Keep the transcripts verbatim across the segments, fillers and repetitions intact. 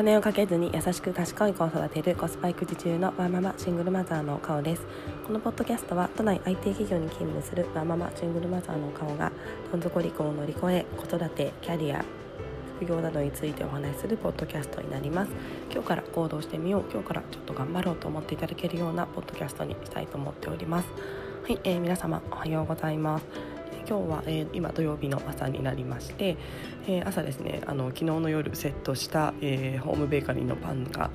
金をかけずに優しく賢い子を育てるコスパ育児中のワーママシングルマザーのカオです。このポッドキャストは都内 アイティー 企業に勤務するワーママシングルマザーのカオがどん底離婚を乗り越え子育て、キャリア、副業などについてお話しするポッドキャストになります。今日から行動してみよう、今日からちょっと頑張ろうと思っていただけるようなポッドキャストにしたいと思っております。はい、えー、皆様おはようございます。今日は、えー、今土曜日の朝になりまして、えー、朝ですね、あの昨日の夜セットした、えー、ホームベーカリーのパンが、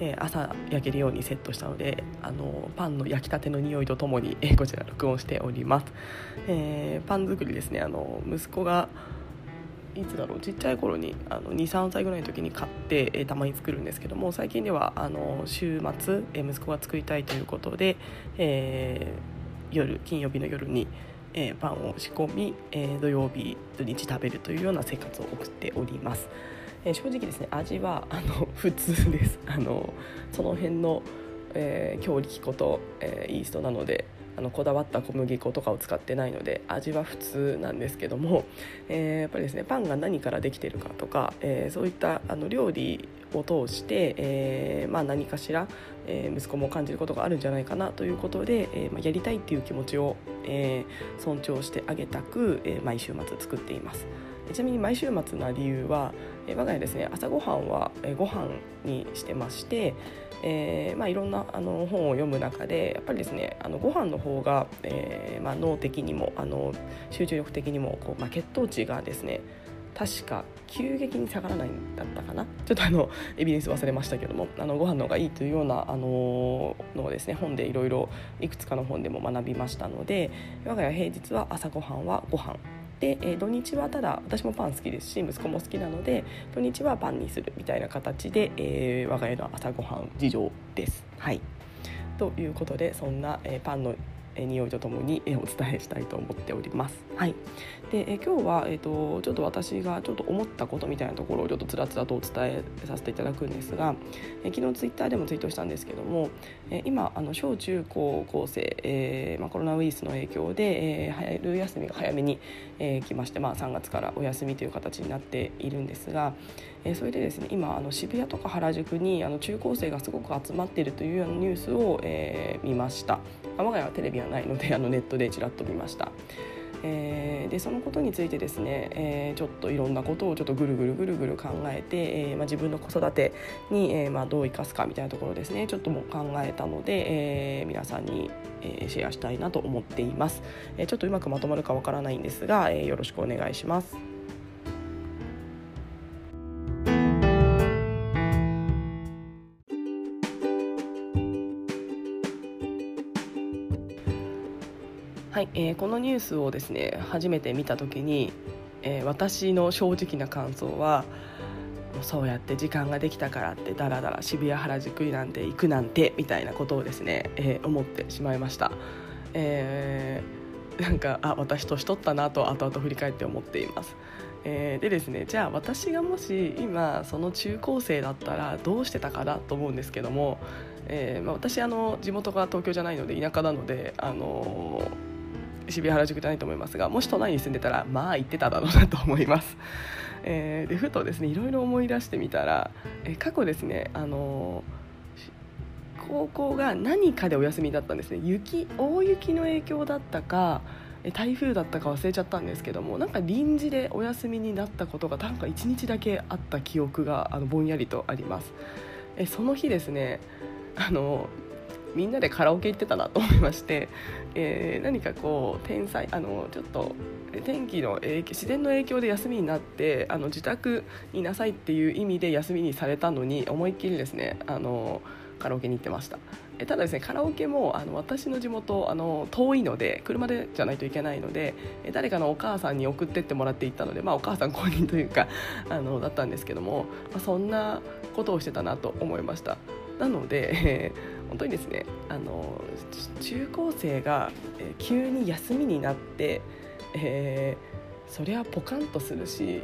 えー、朝焼けるようにセットしたので、あのパンの焼きたての匂いとともに、えー、こちら録音しております。えー、パン作りですね、あの息子がいつだろう、ちっちゃい頃にあの に,さん 歳ぐらいの時に買って、えー、たまに作るんですけども、最近ではあの週末、えー、息子が作りたいということで、えー、夜金曜日の夜にえー、パンを仕込み、えー、土曜日土日食べるというような生活を送っております。えー、正直ですね、味はあの普通です。あのその辺の、えー、強力粉と、えー、イーストなので、あのこだわった小麦粉とかを使ってないので味は普通なんですけども、えー、やっぱりですね、パンが何からできてるかとか、えー、そういったあの料理を通して、えーまあ、何かしら、えー、息子も感じることがあるんじゃないかなということで、えーまあ、やりたいっていう気持ちを、えー、尊重してあげたく、えー、毎週末作っています。ちなみに毎週末の理由は、えー、我が家ですね、朝ごはんは、えー、ご飯にしてまして、えーまあ、いろんなあの本を読む中でやっぱりですね、あのご飯の方が、えーまあ、脳的にもあの集中力的にもこう、まあ、血糖値がですね、確か急激に下がらないんだったかな、ちょっとあのエビデンス忘れましたけども、あのご飯の方がいいというようなあののをですね、本でいろいろいくつかの本でも学びましたので、我が家平日は朝ごはんはご飯で、えー、土日はただ私もパン好きですし息子も好きなので土日はパンにするみたいな形で、えー、我が家の朝ごはん事情です。はい、ということでそんな、えー、パンの匂いとともにお伝えしたいと思っております。はい、でえ今日は、えー、とちょっと私がちょっと思ったことみたいなところをちょっとつらつらとお伝えさせていただくんですが、え昨日ツイッターでもツイートしたんですけども、え今あの小中高校生、えーまあ、コロナウイルスの影響で、えー、春休みが早めに、えー、来まして、まあ、さんがつからお休みという形になっているんですが、えー、それでですね、今あの渋谷とか原宿にあの中高生がすごく集まっているというようなニュースを、えー、見ました。我が家はテレビはないので、あのネットでちらっと見ました。えー、でそのことについてですね、えー、ちょっといろんなことをちょっとぐるぐるぐるぐる考えて、えーまあ、自分の子育てに、えーまあ、どう生かすかみたいなところですね、ちょっともう考えたので、えー、皆さんに、えー、シェアしたいなと思っています。えー、ちょっとうまくまとまるかわからないんですが、えー、よろしくお願いします。はい、えー、このニュースをですね初めて見た時に、えー、私の正直な感想は、そうやって時間ができたからってだらだら渋谷原宿なんて行くなんてみたいなことをですね、えー、思ってしまいました。えー、なんかあ私年取ったなと後々振り返って思っています。えー、でですね、じゃあ私がもし今その中高生だったらどうしてたかなと思うんですけども、えーまあ、私あの地元が東京じゃないので田舎なので、あのー渋谷原宿じゃないと思いますが、もし都内に住んでたらまあ行ってただろうなと思います。えー、でふとですねいろいろ思い出してみたら、えー、過去ですね、あのー、高校が何かでお休みだったんですね。雪大雪の影響だったか台風だったか忘れちゃったんですけども、なんか臨時でお休みになったことがなんかいちにちだけあった記憶があのぼんやりとあります。えー、その日ですね、あのーみんなでカラオケ行ってたなと思いまして、えー、何かこう天災あのちょっと天気の影響、自然の影響で休みになって、あの自宅にいなさいっていう意味で休みにされたのに思いっきりですね、あのカラオケに行ってました。えただですね、カラオケもあの私の地元あの遠いので車でじゃないといけないので、え誰かのお母さんに送ってってもらって行ったので、まあ、お母さん公認というかあのだったんですけども、まあ、そんなことをしてたなと思いました。なので、えー、本当にですね、あの中高生が、えー、急に休みになって、えー、そりゃポカンとするし、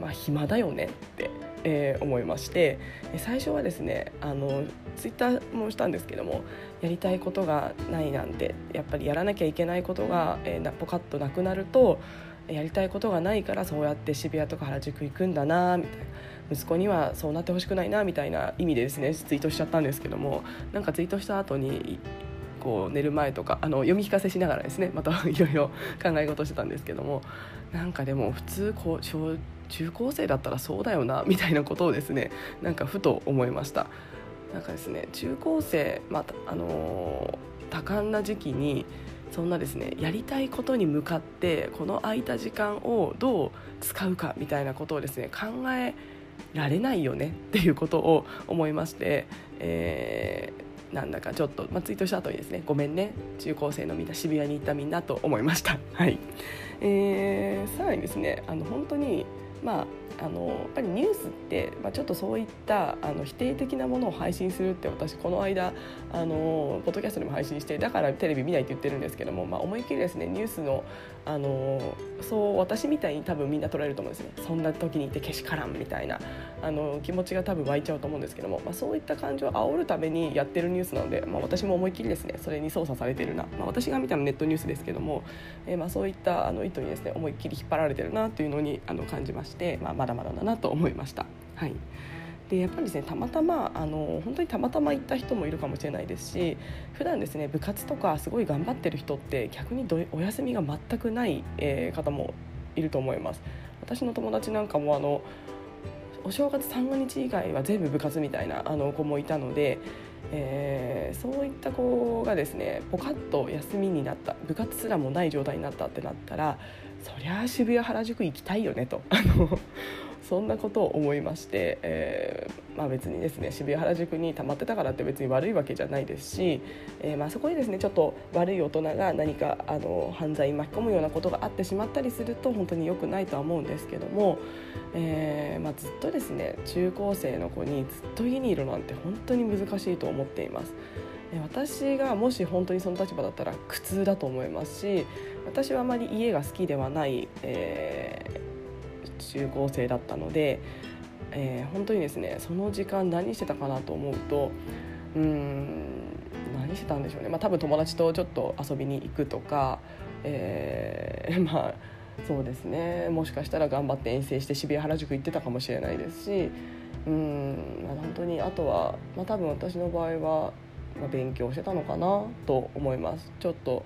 まあ、暇だよねって、えー、思いまして、最初はですね、あのツイッターもしたんですけども、やりたいことがないなんて、やっぱりやらなきゃいけないことが、えー、ポカッとなくなると、やりたいことがないからそうやって渋谷とか原宿行くんだなみたいな、息子にはそうなってほしくないなみたいな意味でですねツイートしちゃったんですけども、なんかツイートした後にこう寝る前とかあの読み聞かせしながらですねまたいろいろ考え事してたんですけども、なんかでも普通こう小中高生だったらそうだよなみたいなことをですねなんかふと思いました。なんかですね中高生、まああのー、多感な時期にそんなですねやりたいことに向かってこの空いた時間をどう使うかみたいなことをですね考えられないよねっていうことを思いまして、えー、なんだかちょっと、まあ、ツイートした後にですねごめんね中高生のみんな渋谷に行ったみんなと思いました、はいえー、さらにですねあの本当にまあ、あのやっぱりニュースって、まあ、ちょっとそういったあの否定的なものを配信するって私この間あのポッドキャストでも配信してだからテレビ見ないって言ってるんですけども、まあ、思いっきりですねニュースの、あのそう私みたいに多分みんな捉えると思うんですね。そんな時にいてけしからんみたいなあの気持ちが多分湧いちゃうと思うんですけども、まあ、そういった感情を煽るためにやってるニュースなので、まあ、私も思いっきりですねそれに操作されてるな、まあ、私が見たのネットニュースですけども、えーまあ、そういったあの意図にですね思いっきり引っ張られてるなというのにあの感じました。まあ、まだまだだなと思いました、はい、でやっぱりですねたまたまあの本当にたまたま行った人もいるかもしれないですし、普段ですね部活とかすごい頑張ってる人って逆にどお休みが全くない、えー、方もいると思います。私の友達なんかもあのお正月三が日以外は全部部活みたいなあの子もいたので、えー、そういった子がですねポカッと休みになった部活すらもない状態になったってなったらそりゃ渋谷原宿行きたいよねとあのそんなことを思いまして、えーまあ、別にですね渋谷原宿に溜まってたからって別に悪いわけじゃないですし、えーまあ、そこにですねちょっと悪い大人が何かあの犯罪に巻き込むようなことがあってしまったりすると本当に良くないとは思うんですけども、えーまあ、ずっとですね中高生の子にずっと家にいるなんて本当に難しいと思っています。私がもし本当にその立場だったら苦痛だと思いますし、私はあまり家が好きではない、えー、中高生だったので、えー、本当にですねその時間何してたかなと思うとうーん何してたんでしょうね、まあ、多分友達とちょっと遊びに行くとか、えー、まあそうですねもしかしたら頑張って遠征して渋谷原宿行ってたかもしれないですし、うーん、まあ、本当にあとは、まあ、多分私の場合は勉強してたのかなと思います。ちょっと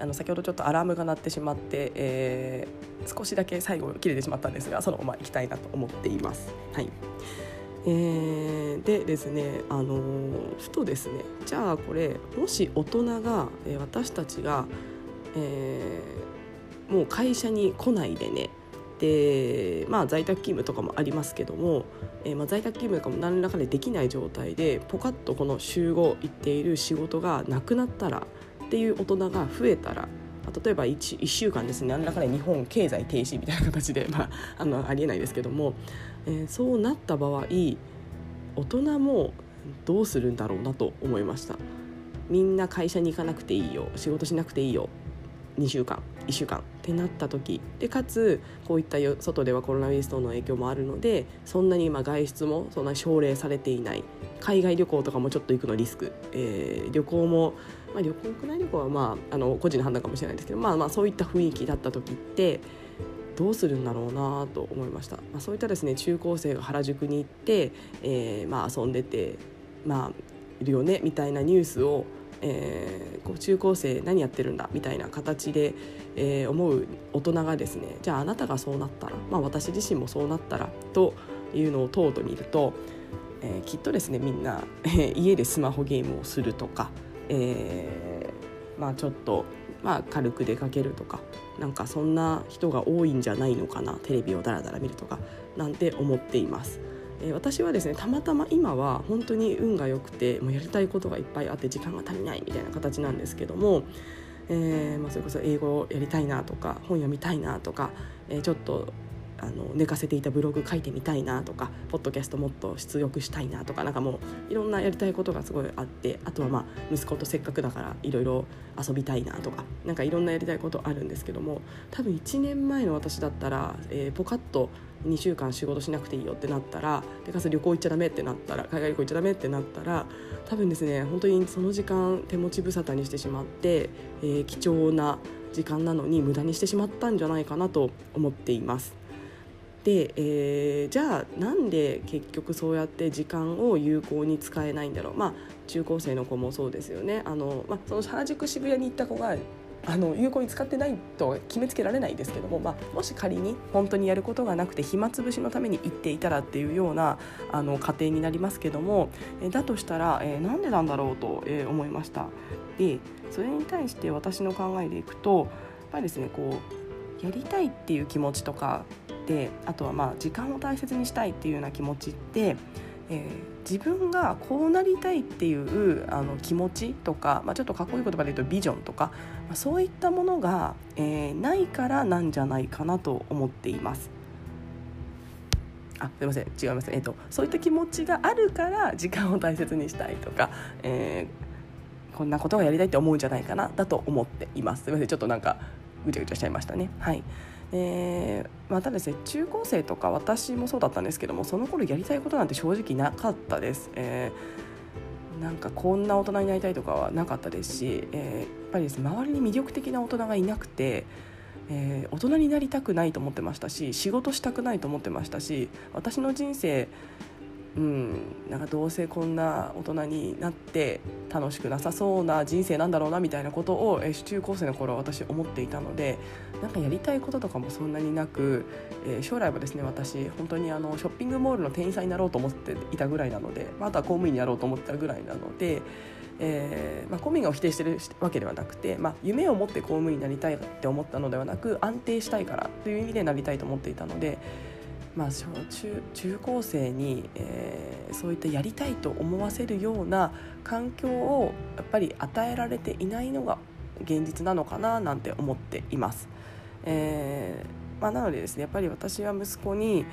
あの先ほどちょっとアラームが鳴ってしまって、えー、少しだけ最後切れてしまったんですがそのまま行きたいなと思っています、はいえー、でですね、あのー、ふとですねじゃあこれもし大人が、えー、私たちが、えー、もう会社に来ないでねで、まあ、在宅勤務とかもありますけども、えーまあ、在宅勤務とかも何らかでできない状態でポカッとこの週ご行っている仕事がなくなったらっていう大人が増えたら、例えば 1, いっしゅうかんですね何らかで日本経済停止みたいな形で、まあ、あのありえないですけども、えー、そうなった場合大人もどうするんだろうなと思いました。みんな会社に行かなくていいよ仕事しなくていいよにしゅうかんいっしゅうかんってなった時で、かつこういった外ではコロナウイルス等の影響もあるのでそんなに今外出もそんなに奨励されていない、海外旅行とかもちょっと行くのリスク、えー、旅行も、まあ、旅行国内旅行は、まあ、あの個人の判断かもしれないですけど、まあ、まあそういった雰囲気だった時ってどうするんだろうなと思いました、まあ、そういったですね中高生が原宿に行って、えーまあ、遊んでて、まあ、いるよねみたいなニュースをえー、こう中高生何やってるんだみたいな形で、えー、思う大人がですねじゃああなたがそうなったら、まあ、私自身もそうなったらというのを問うとみると、えー、きっとですねみんな、えー、家でスマホゲームをするとか、えーまあ、ちょっと、まあ、軽く出かけるとかなんかそんな人が多いんじゃないのかな、テレビをだらだら見るとかなんて思っています。私はですねたまたま今は本当に運が良くてもうやりたいことがいっぱいあって時間が足りないみたいな形なんですけども、えーまあ、それこそ英語をやりたいなとか本読みたいなとか、えー、ちょっとあの寝かせていたブログ書いてみたいなとか、ポッドキャストもっと出力したいなとか、なんかもういろんなやりたいことがすごいあって、あとはまあ息子とせっかくだからいろいろ遊びたいなとか、なんかいろんなやりたいことあるんですけども、多分いちねんまえの私だったら、えー、ポカッとにしゅうかん仕事しなくていいよってなったら、でかつ旅行行っちゃダメってなったら、海外旅行行っちゃダメってなったら、多分ですね、本当にその時間手持ち無沙汰にしてしまって、えー、貴重な時間なのに無駄にしてしまったんじゃないかなと思っています。で、えー、じゃあなんで結局そうやって時間を有効に使えないんだろう。まあ中高生の子もそうですよね。あの、まあ、その原宿渋谷に行った子があの有効に使ってないとは決めつけられないですけども、まあ、もし仮に本当にやることがなくて暇つぶしのために行っていたらっていうようなあの仮定になりますけども、えだとしたら、えー、なんでなんだろうと、えー、思いました。でそれに対して私の考えでいくと、やっぱりですね、こうやりたいっていう気持ちとかで、あとはまあ時間を大切にしたいっていうような気持ちって、えー自分がこうなりたいっていうあの気持ちとか、まあ、ちょっとかっこいい言葉で言うとビジョンとか、まあ、そういったものが、えー、ないからなんじゃないかなと思っています。あ、すいません、違います、えーと、そういった気持ちがあるから時間を大切にしたいとか、えー、こんなことをやりたいって思うんじゃないかなだと思っています。すいません、ちょっとなんかぐちゃぐちゃしちゃいましたね。はい。えー、またですね、中高生とか私もそうだったんですけども、その頃やりたいことなんて正直なかったです、えー、なんかこんな大人になりたいとかはなかったですし、えー、やっぱりですね、周りに魅力的な大人がいなくて、えー、大人になりたくないと思ってましたし、仕事したくないと思ってましたし、私の人生、うん、なんかどうせこんな大人になって楽しくなさそうな人生なんだろうなみたいなことを、えー、中高生の頃は私思っていたので、なんかやりたいこととかもそんなになく、えー、将来はですね、私本当にあのショッピングモールの店員さんになろうと思っていたぐらいなので、まあ、あとは公務員になろうと思ってたぐらいなので、えーまあ、公務員を否定してるわけではなくて、まあ、夢を持って公務員になりたいって思ったのではなく、安定したいからという意味でなりたいと思っていたので、まあ、小中、中高生に、えー、そういったやりたいと思わせるような環境をやっぱり与えられていないのが現実なのかななんて思っています。えーまあ、なのでですね、やっぱり私は息子に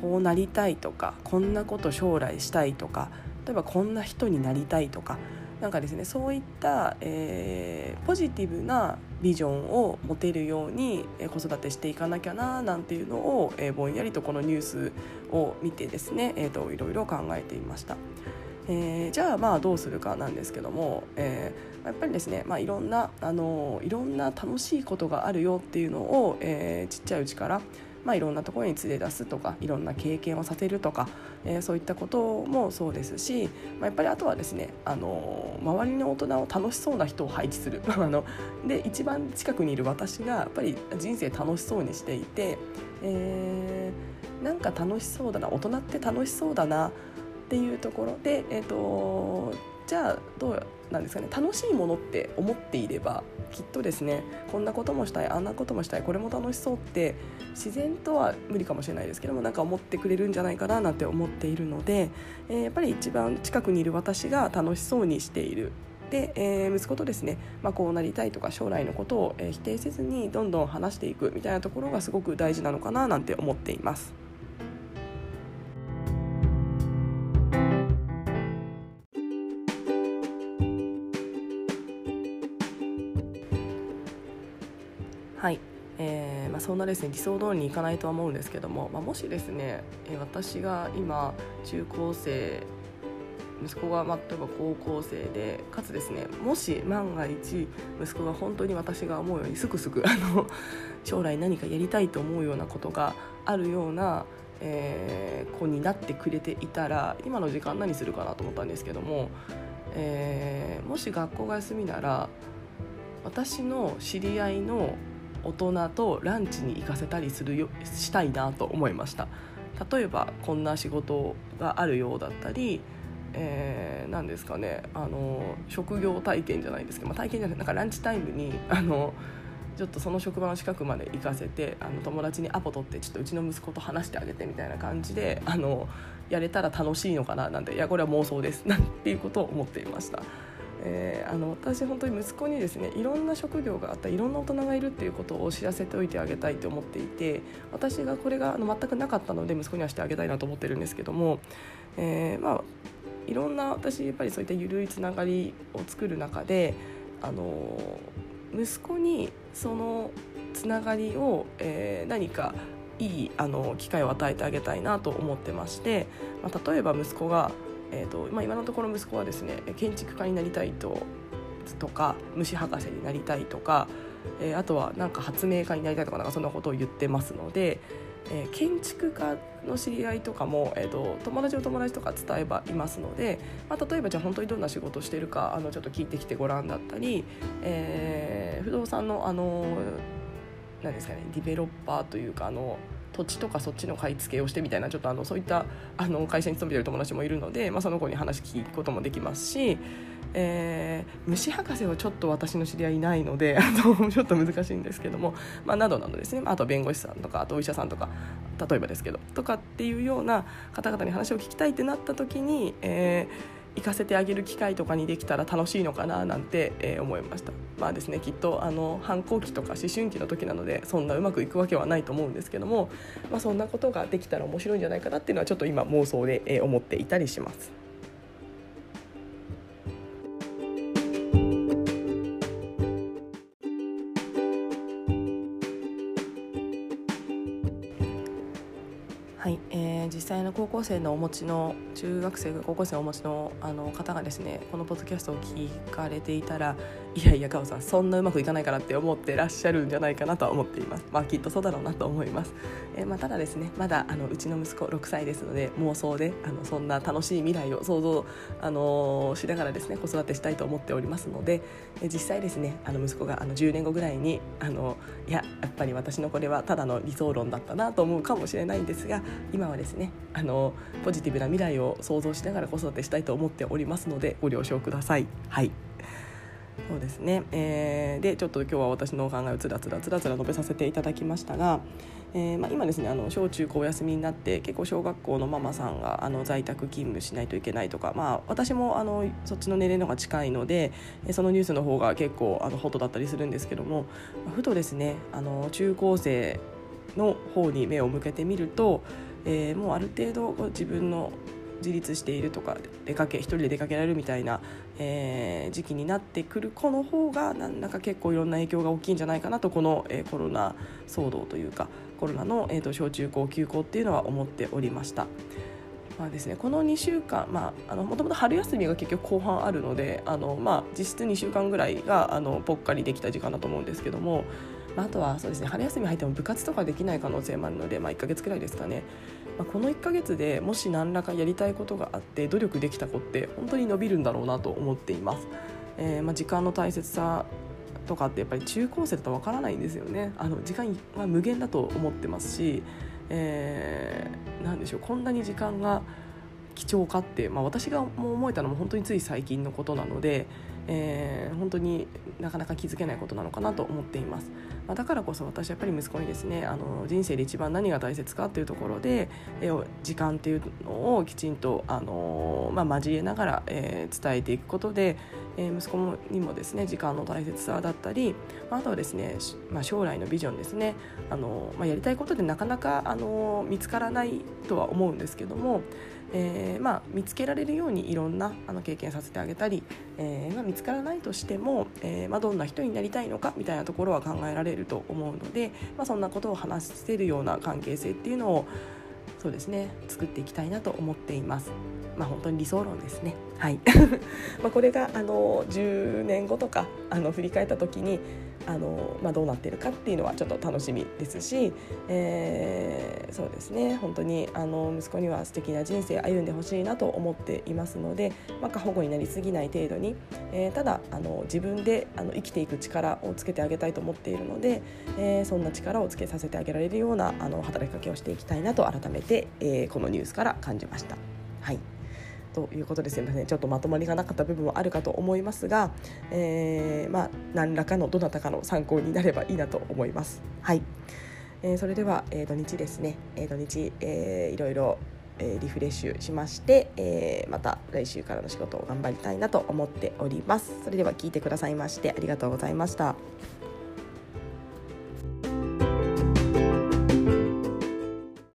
こうなりたいとか、こんなこと将来したいとか、例えばこんな人になりたいとか、なんかですね、そういった、えー、ポジティブなビジョンを持てるように、えー、子育てしていかなきゃななんていうのを、えー、ぼんやりとこのニュースを見てですね、えーと、いろいろ考えていました。えー、じゃあまあどうするかなんですけども、えー、やっぱりですね、まあ、いろんな、あのー、いろんな楽しいことがあるよっていうのを、えー、ちっちゃいうちから、まあ、いろんなところに連れ出すとか、いろんな経験をさせるとか、えー、そういったこともそうですし、まあ、やっぱりあとはですね、あのー、周りの大人を楽しそうな人を配置するあので一番近くにいる私がやっぱり人生楽しそうにしていて、えー、なんか楽しそうだな、大人って楽しそうだなっていうところで、えーと、じゃあどうなんですかね、楽しいものって思っていればきっとですね、こんなこともしたい、あんなこともしたい、これも楽しそうって自然とは無理かもしれないですけども、なんか思ってくれるんじゃないかななんて思っているので、えー、やっぱり一番近くにいる私が楽しそうにしている。で、えー、息子とですね、まあ、こうなりたいとか将来のことを否定せずにどんどん話していくみたいなところがすごく大事なのかななんて思っています。はい。えーまあ、そんなですね、理想通りにいかないとは思うんですけども、まあ、もしですね、えー、私が今中高生、息子がまあ例えば高校生で、かつですね、もし万が一息子が本当に私が思うようにすくすくあの将来何かやりたいと思うようなことがあるような、えー、子になってくれていたら、今の時間何するかなと思ったんですけども、えー、もし学校が休みなら私の知り合いの大人とランチに行かせたりするよしたいなと思いました。例えばこんな仕事があるようだったり、えー、なんですかね、あの職業体験じゃないですけど、まあ、体験じゃなくて、なんかランチタイムにあのちょっとその職場の近くまで行かせて、あの友達にアポ取って、ちょっとうちの息子と話してあげてみたいな感じであのやれたら楽しいのかななんて、いやこれは妄想ですなんていうことを思っていました。えー、あの私本当に息子にですね、いろんな職業があった、いろんな大人がいるっていうことを知らせておいてあげたいと思っていて、私がこれがあの全くなかったので息子にはしてあげたいなと思ってるんですけども、えー、まあいろんな私やっぱりそういった緩いつながりを作る中で、あの息子にそのつながりを、えー、何かいいあの機会を与えてあげたいなと思ってまして、まあ、例えば息子がえーとまあ、今のところ息子はですね、建築家になりたいととか虫博士になりたいとか、えー、あとはなんか発明家になりたいとか、なんかそんなことを言ってますので、えー、建築家の知り合いとかも、えーと、友達を友達とか伝えばいますので、まあ、例えばじゃあ本当にどんな仕事してるかあのちょっと聞いてきてごらんだったり、えー、不動産のあの何ですかね、ディベロッパーというかあの土地とかそっちの買い付けをしてみたいな、ちょっとあのそういったあの会社に勤めている友達もいるので、まあ、その子に話聞くこともできますし、えー、虫博士はちょっと私の知り合いいないのであのちょっと難しいんですけども、まあ、などなどですね、あと弁護士さんとかあとお医者さんとか例えばですけどとかっていうような方々に話を聞きたいってなった時に、えー行かせてあげる機会とかにできたら楽しいのかななんて、えー、思いました。まあですね、きっとあの反抗期とか思春期の時なのでそんなうまくいくわけはないと思うんですけども、まあ、そんなことができたら面白いんじゃないかなっていうのはちょっと今妄想で、えー、思っていたりします。はい、えー、実際の高校生のお持ちの中学生が高校生をお持ちの、あの方がですね、このポッドキャストを聞かれていたら、いやいやカオさんそんなうまくいかないからって思ってらっしゃるんじゃないかなとは思っています。まあきっとそうだろうなと思います、えーまあ、ただですね、まだあのうちの息子ろくさいですので、妄想であのそんな楽しい未来を想像、あのー、しながらですね子育てしたいと思っておりますので、えー、実際ですね、あの息子があのじゅうねんごぐらいにあのいややっぱり私のこれはただの理想論だったなと思うかもしれないんですが、今はですねあのポジティブな未来を想像しながら子育てしたいと思っておりますのでご了承ください。はい、そうですね、えー、でちょっと今日は私のお考えをつらつらつらつら述べさせていただきましたが、えーまあ、今ですねあの小中高お休みになって結構小学校のママさんがあの在宅勤務しないといけないとか、まあ、私もあのそっちの年齢の方が近いのでそのニュースの方が結構あのホットだったりするんですけども、ふとですねあの中高生の方に目を向けてみると、えー、もうある程度自分の自立しているとか出かけ一人で出かけられるみたいな、えー、時期になってくる子の方がなんだか結構いろんな影響が大きいんじゃないかなと、この、えー、コロナ騒動というかコロナの、えー、と小中高休校っていうのは思っておりました。まあですね、このにしゅうかん、まあ、あのもともと春休みが結局後半あるので、あの、まあ、実質にしゅうかんぐらいがあのぽっかりできた時間だと思うんですけども、あとはそうですね、春休み入っても部活とかできない可能性もあるので、まあ、いっかげつくらいですかね、まあ、このいっかげつでもし何らかやりたいことがあって努力できた子って本当に伸びるんだろうなと思っています。えー、まあ時間の大切さとかってやっぱり中高生だとわからないんですよね。あの時間は無限だと思ってますし、えー、なんでしょう、こんなに時間が貴重かって、まあ、私がもう思えたのも本当につい最近のことなので、えー、本当になかなか気づけないことなのかなと思っています。まあ、だからこそ私やっぱり息子にですね、あの人生で一番何が大切かっていうところで、えー、時間っていうのをきちんと、あのーまあ、交えながら、えー、伝えていくことで、えー、息子にもですね時間の大切さだったり、あとはですね、まあ、将来のビジョンですね、あのーまあ、やりたいことでなかなか、あのー、見つからないとは思うんですけども、えーまあ、見つけられるようにいろんなあの経験させてあげたり、えーまあ、見つからないとしても、えーまあ、どんな人になりたいのかみたいなところは考えられると思うので、まあ、そんなことを話せるような関係性っていうのをそうですね作っていきたいなと思っています。まあ、本当に理想論ですね。はいまあこれがあのじゅうねんごとかあの振り返った時にあの、まあ、どうなってるかっていうのはちょっと楽しみですし、えー、そうですね、本当にあの息子には素敵な人生歩んでほしいなと思っていますので、まあ、過保護になりすぎない程度に、えー、ただあの自分であの生きていく力をつけてあげたいと思っているので、えー、そんな力をつけさせてあげられるようなあの働きかけをしていきたいなと改めて、えー、このニュースから感じました。はい、ということですみません、ちょっとまとまりがなかった部分もあるかと思いますが、えーまあ、何らかのどなたかの参考になればいいなと思います。はい、えー、それでは、えー、土日ですね、えー、土日、えー、いろいろえー、リフレッシュしまして、えー、また来週からの仕事を頑張りたいなと思っております。それでは聞いてくださいましてありがとうございました。